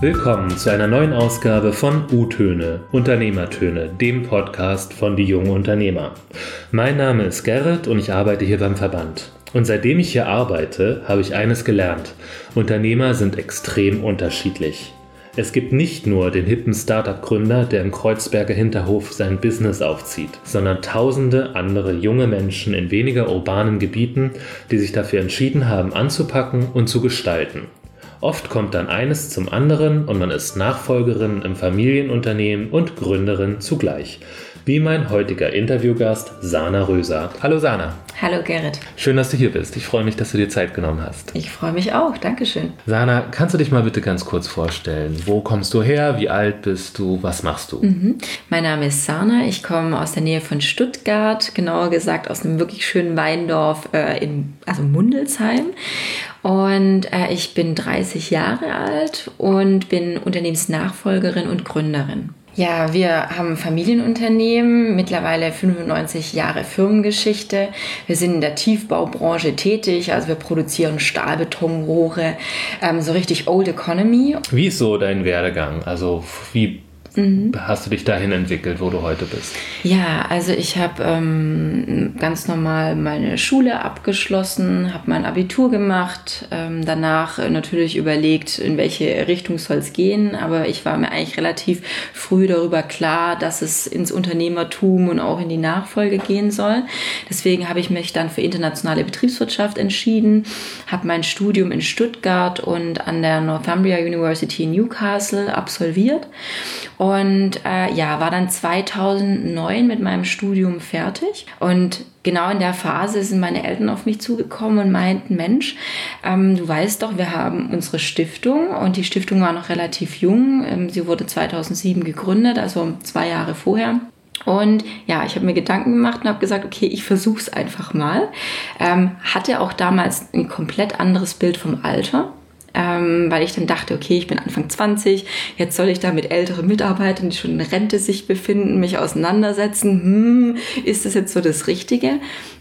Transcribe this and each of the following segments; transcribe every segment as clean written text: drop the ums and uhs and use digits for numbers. Willkommen zu einer neuen Ausgabe von U-Töne, Unternehmertöne, dem Podcast von Die jungen Unternehmer. Mein Name ist Gerrit und ich arbeite hier beim Verband. Und seitdem ich hier arbeite, habe ich eines gelernt: Unternehmer sind extrem unterschiedlich. Es gibt nicht nur den hippen Startup-Gründer, der im Kreuzberger Hinterhof sein Business aufzieht, sondern tausende andere junge Menschen in weniger urbanen Gebieten, die sich dafür entschieden haben, anzupacken und zu gestalten. Oft kommt dann eines zum anderen und man ist Nachfolgerin im Familienunternehmen und Gründerin zugleich. Wie mein heutiger Interviewgast Sarna Röser. Hallo Sarna. Hallo Gerrit. Schön, dass du hier bist. Ich freue mich, dass du dir Zeit genommen hast. Ich freue mich auch. Dankeschön. Sarna, kannst du dich mal bitte ganz kurz vorstellen? Wo kommst du her? Wie alt bist du? Was machst du? Mein Name ist Sarna. Ich komme aus der Nähe von Stuttgart, genauer gesagt aus einem wirklich schönen Weindorf, also Mundelsheim. Und ich bin 30 Jahre alt und bin Unternehmensnachfolgerin und Gründerin. Ja, wir haben Familienunternehmen, mittlerweile 95 Jahre Firmengeschichte. Wir sind in der Tiefbaubranche tätig, also wir produzieren Stahlbetonrohre, so richtig Old Economy. Wie ist so dein Werdegang? Also wie hast du dich dahin entwickelt, wo du heute bist? Ja, also ich habe ganz normal meine Schule abgeschlossen, habe mein Abitur gemacht, danach natürlich überlegt, in welche Richtung soll es gehen, aber ich war mir eigentlich relativ früh darüber klar, dass es ins Unternehmertum und auch in die Nachfolge gehen soll. Deswegen habe ich mich dann für internationale Betriebswirtschaft entschieden, habe mein Studium in Stuttgart und an der Northumbria University in Newcastle absolviert. Und war dann 2009 mit meinem Studium fertig und genau in der Phase sind meine Eltern auf mich zugekommen und meinten, Mensch, du weißt doch, wir haben unsere Stiftung und die Stiftung war noch relativ jung, sie wurde 2007 gegründet, also 2 Jahre vorher. Und ja, ich habe mir Gedanken gemacht und habe gesagt, okay, ich versuche es einfach mal. Hatte auch damals ein komplett anderes Bild vom Alter. Weil ich dann dachte, okay, ich bin Anfang 20, jetzt soll ich da mit älteren Mitarbeitern, die schon in Rente sich befinden, mich auseinandersetzen, ist das jetzt so das Richtige?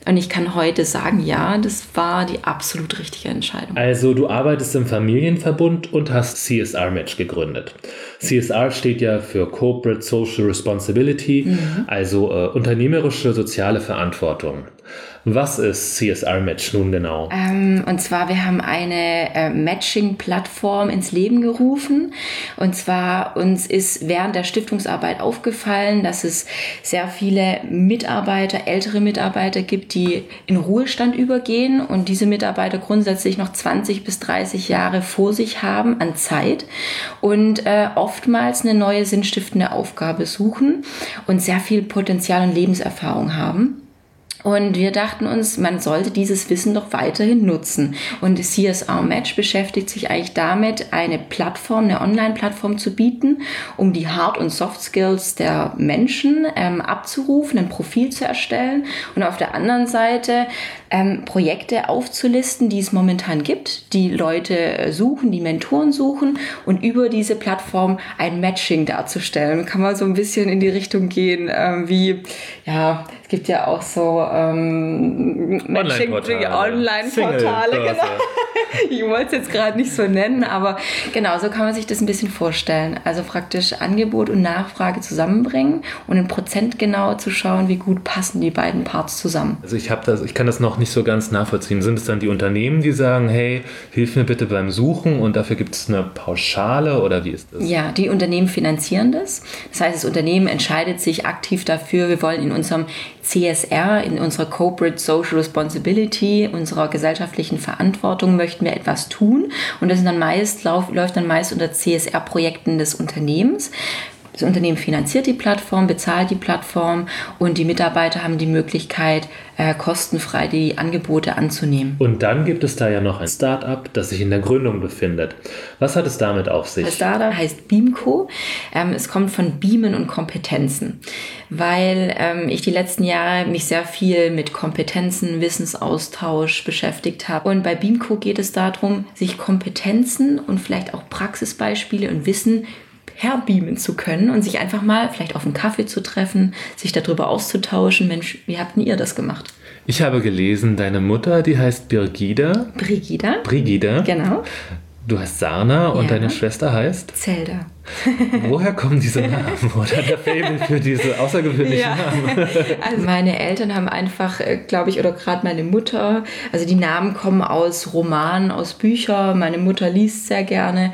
Und ich kann heute sagen, ja, das war die absolut richtige Entscheidung. Also du arbeitest im Familienverbund und hast CSR Match gegründet. CSR steht ja für Corporate Social Responsibility, also unternehmerische soziale Verantwortung. Was ist CSR Match nun genau? Und zwar, wir haben eine Matching-Plattform ins Leben gerufen. Und zwar, uns ist während der Stiftungsarbeit aufgefallen, dass es sehr viele Mitarbeiter, ältere Mitarbeiter gibt, die in Ruhestand übergehen und diese Mitarbeiter grundsätzlich noch 20 bis 30 Jahre vor sich haben an Zeit und oftmals eine neue sinnstiftende Aufgabe suchen und sehr viel Potenzial und Lebenserfahrung haben. Und wir dachten uns, man sollte dieses Wissen doch weiterhin nutzen. Und CSR Match beschäftigt sich eigentlich damit, eine Plattform, eine Online-Plattform zu bieten, um die Hard- und Soft-Skills der Menschen abzurufen, ein Profil zu erstellen und auf der anderen Seite Projekte aufzulisten, die es momentan gibt, die Leute suchen, die Mentoren suchen und über diese Plattform ein Matching darzustellen. Kann man so ein bisschen in die Richtung gehen, es gibt ja auch so Matching-Online-Portale, genau. Ich wollte es jetzt gerade nicht so nennen, aber genau, so kann man sich das ein bisschen vorstellen. Also praktisch Angebot und Nachfrage zusammenbringen und in Prozent genau zu schauen, wie gut passen die beiden Parts zusammen. Also ich kann das noch nicht so ganz nachvollziehen. Sind es dann die Unternehmen, die sagen, hey, hilf mir bitte beim Suchen und dafür gibt es eine Pauschale oder wie ist das? Ja, die Unternehmen finanzieren das. Das heißt, das Unternehmen entscheidet sich aktiv dafür, wir wollen in unserem CSR, in unserer Corporate Social Responsibility, unserer gesellschaftlichen Verantwortung möchten wir etwas tun und das läuft dann meist unter CSR-Projekten des Unternehmens. Das Unternehmen finanziert die Plattform, bezahlt die Plattform und die Mitarbeiter haben die Möglichkeit, kostenfrei die Angebote anzunehmen. Und dann gibt es da ja noch ein Startup, das sich in der Gründung befindet. Was hat es damit auf sich? Das Startup heißt Beamco. Es kommt von Beamen und Kompetenzen, weil ich die letzten Jahre mich sehr viel mit Kompetenzen, Wissensaustausch beschäftigt habe. Und bei Beamco geht es darum, sich Kompetenzen und vielleicht auch Praxisbeispiele und Wissen herbeamen zu können und sich einfach mal vielleicht auf einen Kaffee zu treffen, sich darüber auszutauschen. Mensch, wie habt denn ihr das gemacht? Ich habe gelesen, deine Mutter, die heißt Brigida. Genau. Du heißt Sarna und deine Schwester heißt? Zelda. Woher kommen diese Namen oder der Fable für diese außergewöhnlichen Namen? Also meine Eltern haben einfach, glaube ich, oder gerade meine Mutter, also die Namen kommen aus Romanen, aus Büchern. Meine Mutter liest sehr gerne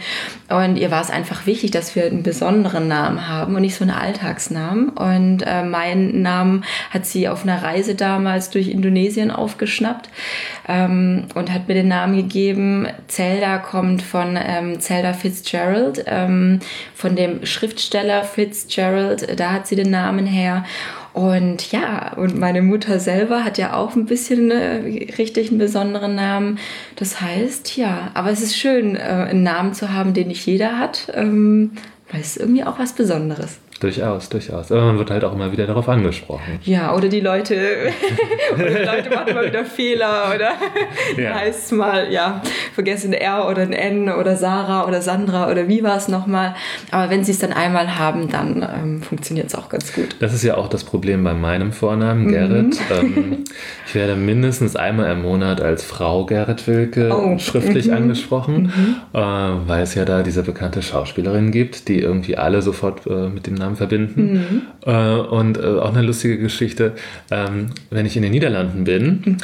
und ihr war es einfach wichtig, dass wir einen besonderen Namen haben und nicht so einen Alltagsnamen. Und meinen Namen hat sie auf einer Reise damals durch Indonesien aufgeschnappt und hat mir den Namen gegeben. Zelda kommt von Zelda Fitzgerald, von dem Schriftsteller Fitzgerald, da hat sie den Namen her. Und ja, und meine Mutter selber hat ja auch ein bisschen richtig einen besonderen Namen. Das heißt, ja, aber es ist schön, einen Namen zu haben, den nicht jeder hat, weil es ist irgendwie auch was Besonderes. Durchaus. Aber man wird halt auch immer wieder darauf angesprochen. Ja, oder die Leute, machen mal wieder Fehler oder heißt es mal, vergessen ein R oder ein N oder Sarah oder Sandra oder wie war es nochmal. Aber wenn sie es dann einmal haben, dann funktioniert es auch ganz gut. Das ist ja auch das Problem bei meinem Vornamen, Gerrit. Ich werde mindestens einmal im Monat als Frau Gerrit Wilke schriftlich angesprochen, weil es ja da diese bekannte Schauspielerin gibt, die irgendwie alle sofort mit dem Namen verbinden. Und auch eine lustige Geschichte, wenn ich in den Niederlanden bin,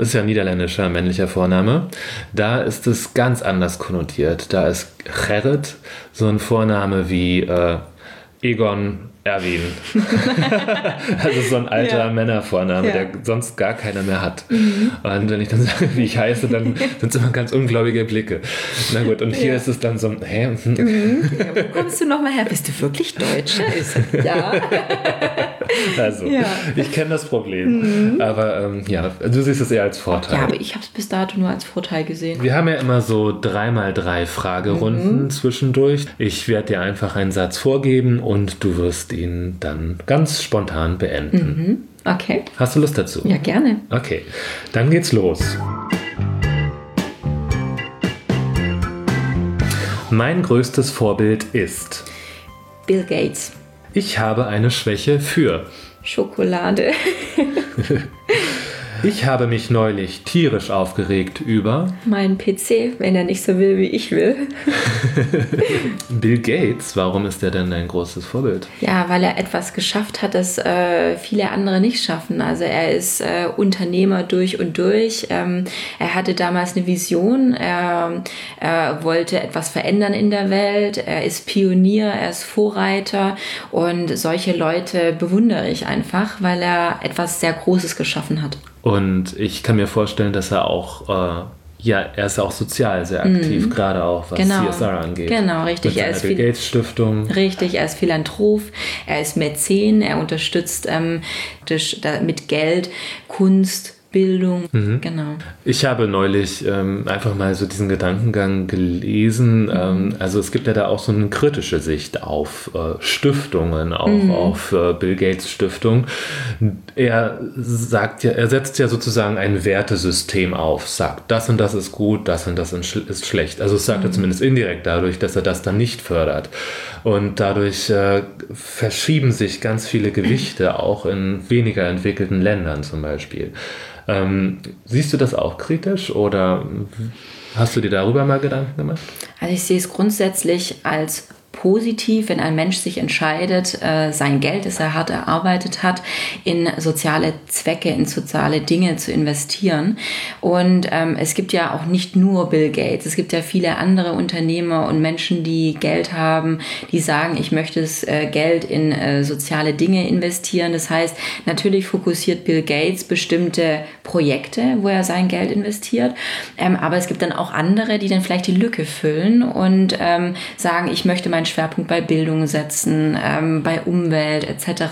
ist ja ein niederländischer männlicher Vorname, da ist es ganz anders konnotiert. Da ist Gerrit so ein Vorname wie Egon Erwin. Also so ein alter Männervorname, der sonst gar keiner mehr hat. Und wenn ich dann sage, wie ich heiße, dann sind es immer ganz ungläubige Blicke. Na gut, und hier ist es dann so, hä? Ja, wo kommst du nochmal her? Bist du wirklich Deutsch? Ja. Also, ich kenne das Problem. Aber du siehst es eher als Vorteil. Ja, aber ich habe es bis dato nur als Vorteil gesehen. Wir haben ja immer so 3x3 Fragerunden zwischendurch. Ich werde dir einfach einen Satz vorgeben und du wirst ihn dann ganz spontan beenden. Okay. Hast du Lust dazu? Ja, gerne. Okay, dann geht's los. Mein größtes Vorbild ist Bill Gates. Ich habe eine Schwäche für Schokolade. Ich habe mich neulich tierisch aufgeregt über meinen PC, wenn er nicht so will, wie ich will. Bill Gates, warum ist er denn dein großes Vorbild? Ja, weil er etwas geschafft hat, das viele andere nicht schaffen. Also er ist Unternehmer durch und durch. Er hatte damals eine Vision. Er wollte etwas verändern in der Welt. Er ist Pionier, er ist Vorreiter. Und solche Leute bewundere ich einfach, weil er etwas sehr Großes geschaffen hat. Und ich kann mir vorstellen, dass er auch, er ist auch sozial sehr aktiv, gerade auch was CSR angeht. Genau, richtig. Mit seiner Bill Gates Stiftung. Richtig, er ist Philanthrop, er ist Mäzen, er unterstützt mit Geld Kunst, Bildung, genau. Ich habe neulich einfach mal so diesen Gedankengang gelesen, also es gibt ja da auch so eine kritische Sicht auf Stiftungen, auch auf Bill Gates Stiftung. Er setzt ja sozusagen ein Wertesystem auf, sagt, das und das ist gut, das und das ist schlecht. Also es sagt er zumindest indirekt dadurch, dass er das dann nicht fördert. Und dadurch verschieben sich ganz viele Gewichte, auch in weniger entwickelten Ländern zum Beispiel. Siehst du das auch kritisch oder hast du dir darüber mal Gedanken gemacht? Also ich sehe es grundsätzlich als positiv, wenn ein Mensch sich entscheidet, sein Geld, das er hart erarbeitet hat, in soziale Zwecke, in soziale Dinge zu investieren. Und es gibt ja auch nicht nur Bill Gates, es gibt ja viele andere Unternehmer und Menschen, die Geld haben, die sagen, ich möchte das Geld in soziale Dinge investieren. Das heißt, natürlich fokussiert Bill Gates bestimmte Projekte, wo er sein Geld investiert. Aber es gibt dann auch andere, die dann vielleicht die Lücke füllen und sagen, ich möchte mein Schwerpunkt bei Bildung setzen, bei Umwelt etc.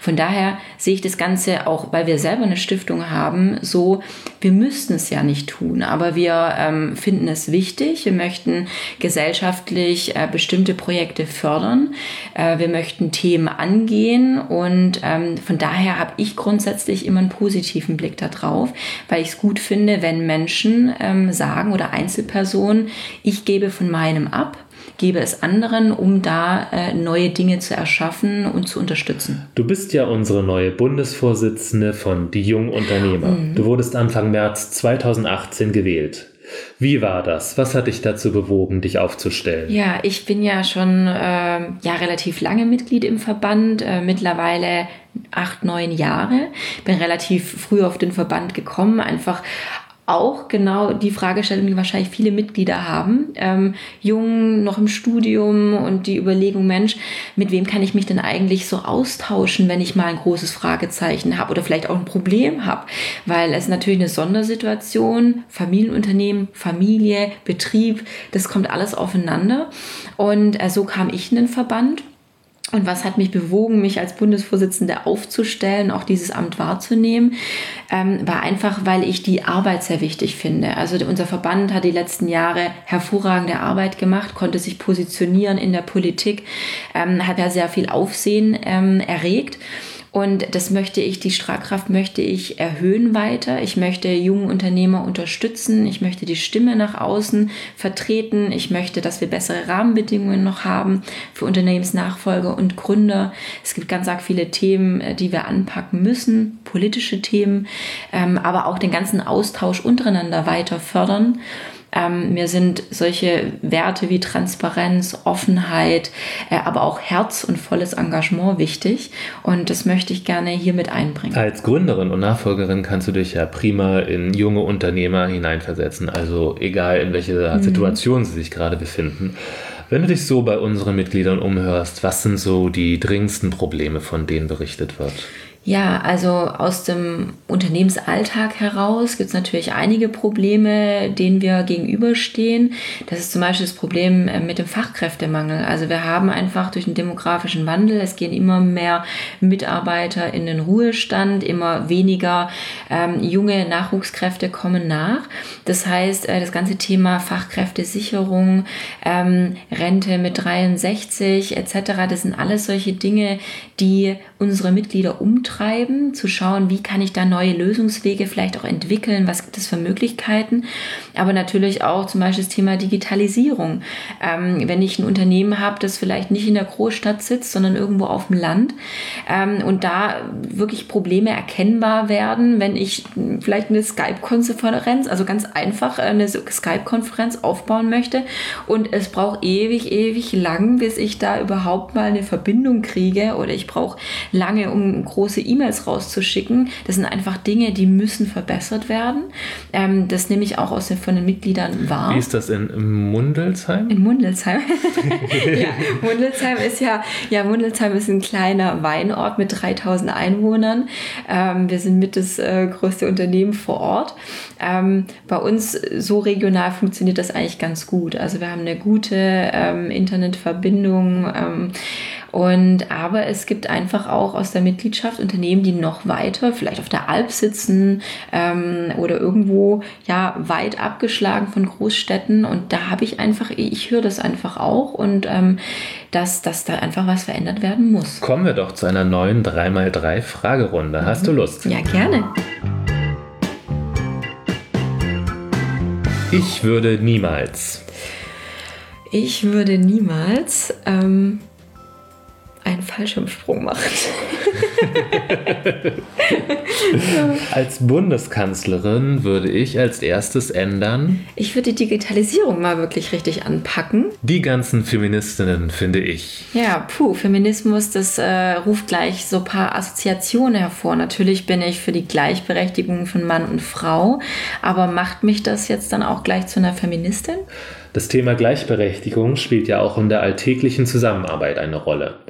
Von daher sehe ich das Ganze auch, weil wir selber eine Stiftung haben, so, wir müssten es ja nicht tun, aber wir finden es wichtig, wir möchten gesellschaftlich bestimmte Projekte fördern, wir möchten Themen angehen und von daher habe ich grundsätzlich immer einen positiven Blick darauf, weil ich es gut finde, wenn Menschen sagen oder Einzelpersonen, ich gebe von meinem ab, gebe es anderen, um da neue Dinge zu erschaffen und zu unterstützen. Du bist ja unsere neue Bundesvorsitzende von Die jungen Unternehmer. Du wurdest Anfang März 2018 gewählt. Wie war das? Was hat dich dazu bewogen, dich aufzustellen? Ja, ich bin ja schon relativ lange Mitglied im Verband, mittlerweile 8, 9 Jahre. Bin relativ früh auf den Verband gekommen, einfach auch genau die Fragestellung, die wahrscheinlich viele Mitglieder haben, jung, noch im Studium und die Überlegung, Mensch, mit wem kann ich mich denn eigentlich so austauschen, wenn ich mal ein großes Fragezeichen habe oder vielleicht auch ein Problem habe, weil es natürlich eine Sondersituation, Familienunternehmen, Familie, Betrieb, das kommt alles aufeinander und so kam ich in den Verband. Und was hat mich bewogen, mich als Bundesvorsitzende aufzustellen, auch dieses Amt wahrzunehmen, war einfach, weil ich die Arbeit sehr wichtig finde. Also unser Verband hat die letzten Jahre hervorragende Arbeit gemacht, konnte sich positionieren in der Politik, hat ja sehr viel Aufsehen erregt. Und das möchte ich, die Strahlkraft möchte ich erhöhen weiter. Ich möchte jungen Unternehmer unterstützen. Ich möchte die Stimme nach außen vertreten. Ich möchte, dass wir bessere Rahmenbedingungen noch haben für Unternehmensnachfolger und Gründer. Es gibt ganz arg viele Themen, die wir anpacken müssen, politische Themen, aber auch den ganzen Austausch untereinander weiter fördern. Mir sind solche Werte wie Transparenz, Offenheit, aber auch Herz und volles Engagement wichtig. Und das möchte ich gerne hier mit einbringen. Als Gründerin und Nachfolgerin kannst du dich ja prima in junge Unternehmer hineinversetzen. Also egal, in welcher Situation sie sich gerade befinden. Wenn du dich so bei unseren Mitgliedern umhörst, was sind so die dringendsten Probleme, von denen berichtet wird? Ja, also aus dem Unternehmensalltag heraus gibt es natürlich einige Probleme, denen wir gegenüberstehen. Das ist zum Beispiel das Problem mit dem Fachkräftemangel. Also wir haben einfach durch den demografischen Wandel, es gehen immer mehr Mitarbeiter in den Ruhestand, immer weniger junge Nachwuchskräfte kommen nach. Das heißt, das ganze Thema Fachkräftesicherung, Rente mit 63 etc., das sind alles solche Dinge, die unsere Mitglieder umtreiben, zu schauen, wie kann ich da neue Lösungswege vielleicht auch entwickeln, was gibt es für Möglichkeiten, aber natürlich auch zum Beispiel das Thema Digitalisierung. Wenn ich ein Unternehmen habe, das vielleicht nicht in der Großstadt sitzt, sondern irgendwo auf dem Land und da wirklich Probleme erkennbar werden, wenn ich vielleicht eine Skype-Konferenz, also ganz einfach eine Skype-Konferenz aufbauen möchte und es braucht ewig lang, bis ich da überhaupt mal eine Verbindung kriege oder ich brauche lange, um große E-Mails rauszuschicken. Das sind einfach Dinge, die müssen verbessert werden. Das nehme ich auch von den Mitgliedern wahr. Wie ist das in Mundelsheim? In Mundelsheim. Ja, Mundelsheim ist ein kleiner Weinort mit 3000 Einwohnern. Wir sind mit das größte Unternehmen vor Ort. Bei uns so regional funktioniert das eigentlich ganz gut. Also wir haben eine gute Internetverbindung. Aber es gibt einfach auch aus der Mitgliedschaft Unternehmen, die noch weiter, vielleicht auf der Alp sitzen oder irgendwo weit abgeschlagen von Großstädten. Und da habe ich einfach, ich höre das einfach auch und dass da einfach was verändert werden muss. Kommen wir doch zu einer neuen 3x3 Fragerunde. Hast du Lust? Ja, gerne. Ich würde niemals einen Fallschirmsprung macht. Als Bundeskanzlerin würde ich als erstes ändern: Ich würde die Digitalisierung mal wirklich richtig anpacken. Die ganzen Feministinnen, finde ich. Ja, Feminismus, das ruft gleich so ein paar Assoziationen hervor. Natürlich bin ich für die Gleichberechtigung von Mann und Frau, aber macht mich das jetzt dann auch gleich zu einer Feministin? Das Thema Gleichberechtigung spielt ja auch in der alltäglichen Zusammenarbeit eine Rolle.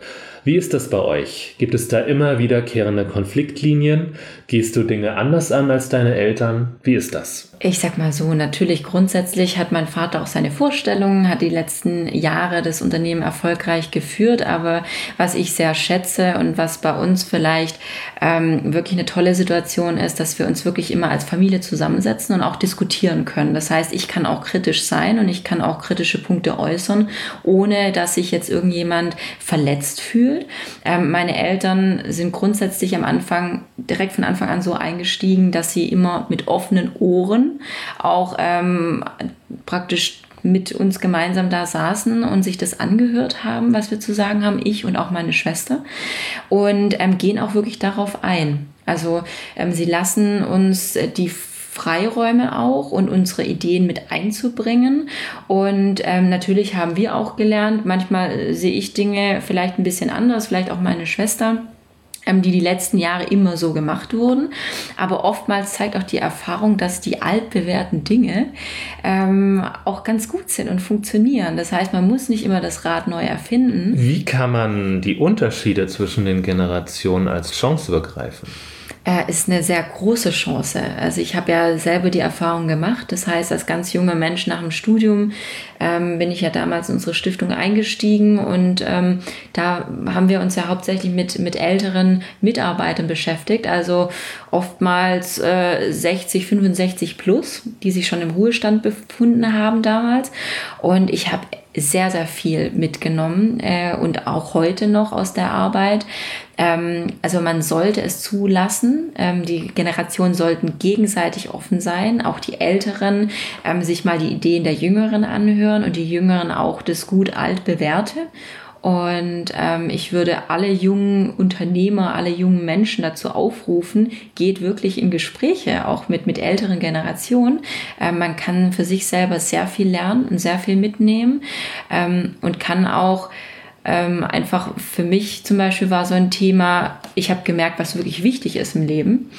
Wie ist das bei euch? Gibt es da immer wiederkehrende Konfliktlinien? Gehst du Dinge anders an als deine Eltern? Wie ist das? Ich sag mal so, natürlich grundsätzlich hat mein Vater auch seine Vorstellungen, hat die letzten Jahre das Unternehmen erfolgreich geführt, aber was ich sehr schätze und was bei uns vielleicht wirklich eine tolle Situation ist, dass wir uns wirklich immer als Familie zusammensetzen und auch diskutieren können. Das heißt, ich kann auch kritisch sein und ich kann auch kritische Punkte äußern, ohne dass sich jetzt irgendjemand verletzt fühlt. Meine Eltern sind grundsätzlich direkt von Anfang an so eingestiegen, dass sie immer mit offenen Ohren auch praktisch mit uns gemeinsam da saßen und sich das angehört haben, was wir zu sagen haben, ich und auch meine Schwester, und gehen auch wirklich darauf ein. Also sie lassen uns die Freiräume auch und unsere Ideen mit einzubringen. Und natürlich haben wir auch gelernt, manchmal sehe ich Dinge vielleicht ein bisschen anders, vielleicht auch meine Schwester, die letzten Jahre immer so gemacht wurden. Aber oftmals zeigt auch die Erfahrung, dass die altbewährten Dinge auch ganz gut sind und funktionieren. Das heißt, man muss nicht immer das Rad neu erfinden. Wie kann man die Unterschiede zwischen den Generationen als Chance begreifen? Ist eine sehr große Chance. Also ich habe ja selber die Erfahrung gemacht. Das heißt, als ganz junger Mensch nach dem Studium bin ich ja damals in unsere Stiftung eingestiegen und da haben wir uns ja hauptsächlich mit älteren Mitarbeitern beschäftigt. Also oftmals 60, 65 plus, die sich schon im Ruhestand befunden haben damals. Und ich habe sehr, sehr viel mitgenommen und auch heute noch aus der Arbeit. Also man sollte es zulassen. Die Generationen sollten gegenseitig offen sein, auch die Älteren sich mal die Ideen der Jüngeren anhören und die Jüngeren auch das Gut-Alt-Bewährte. Und ich würde alle jungen Unternehmer, alle jungen Menschen dazu aufrufen, geht wirklich in Gespräche, auch mit älteren Generationen. Man kann für sich selber sehr viel lernen und sehr viel mitnehmen und kann auch einfach, für mich zum Beispiel war so ein Thema, ich habe gemerkt, was wirklich wichtig ist im Leben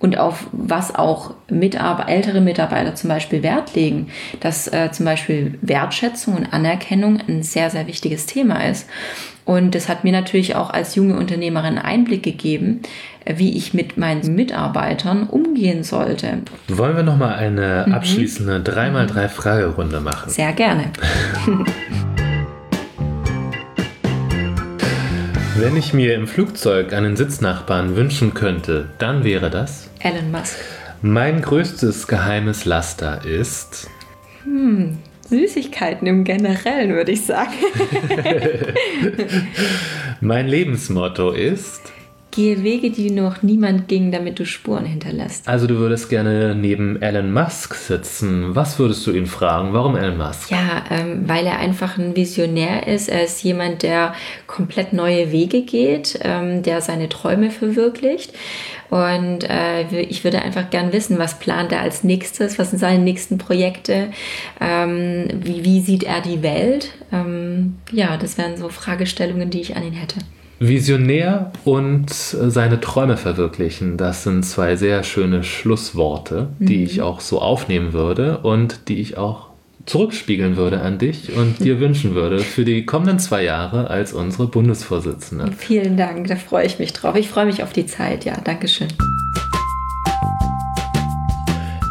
und auf was auch ältere Mitarbeiter zum Beispiel Wert legen, dass zum Beispiel Wertschätzung und Anerkennung ein sehr, sehr wichtiges Thema ist. Und das hat mir natürlich auch als junge Unternehmerin Einblick gegeben, wie ich mit meinen Mitarbeitern umgehen sollte. Wollen wir nochmal eine abschließende 3x3-Fragerunde machen? Sehr gerne. Wenn ich mir im Flugzeug einen Sitznachbarn wünschen könnte, dann wäre das? Elon Musk. Mein größtes geheimes Laster ist? Süßigkeiten im Generellen, würde ich sagen. Mein Lebensmotto ist? Gehe Wege, die noch niemand ging, damit du Spuren hinterlässt. Also du würdest gerne neben Elon Musk sitzen. Was würdest du ihn fragen? Warum Elon Musk? Ja, weil er einfach ein Visionär ist. Er ist jemand, der komplett neue Wege geht, der seine Träume verwirklicht. Und ich würde einfach gern wissen, was plant er als nächstes? Was sind seine nächsten Projekte? Wie sieht er die Welt? Ja, das wären so Fragestellungen, die ich an ihn hätte. Visionär und seine Träume verwirklichen, das sind zwei sehr schöne Schlussworte, die ich auch so aufnehmen würde und die ich auch zurückspiegeln würde an dich und dir wünschen würde für die kommenden 2 Jahre als unsere Bundesvorsitzende. Vielen Dank, da freue ich mich drauf. Ich freue mich auf die Zeit, ja, Dankeschön.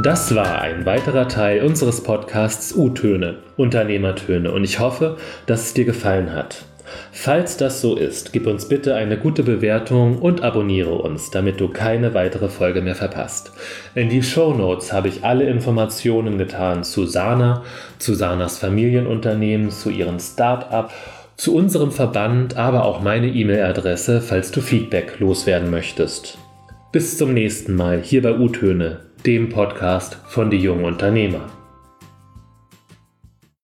Das war ein weiterer Teil unseres Podcasts U-Töne, Unternehmertöne, und ich hoffe, dass es dir gefallen hat. Falls das so ist, gib uns bitte eine gute Bewertung und abonniere uns, damit du keine weitere Folge mehr verpasst. In die Shownotes habe ich alle Informationen getan zu Sarna, zu Sarnas Familienunternehmen, zu ihrem Start-up, zu unserem Verband, aber auch meine E-Mail-Adresse, falls du Feedback loswerden möchtest. Bis zum nächsten Mal hier bei U-Töne, dem Podcast von Die jungen Unternehmer.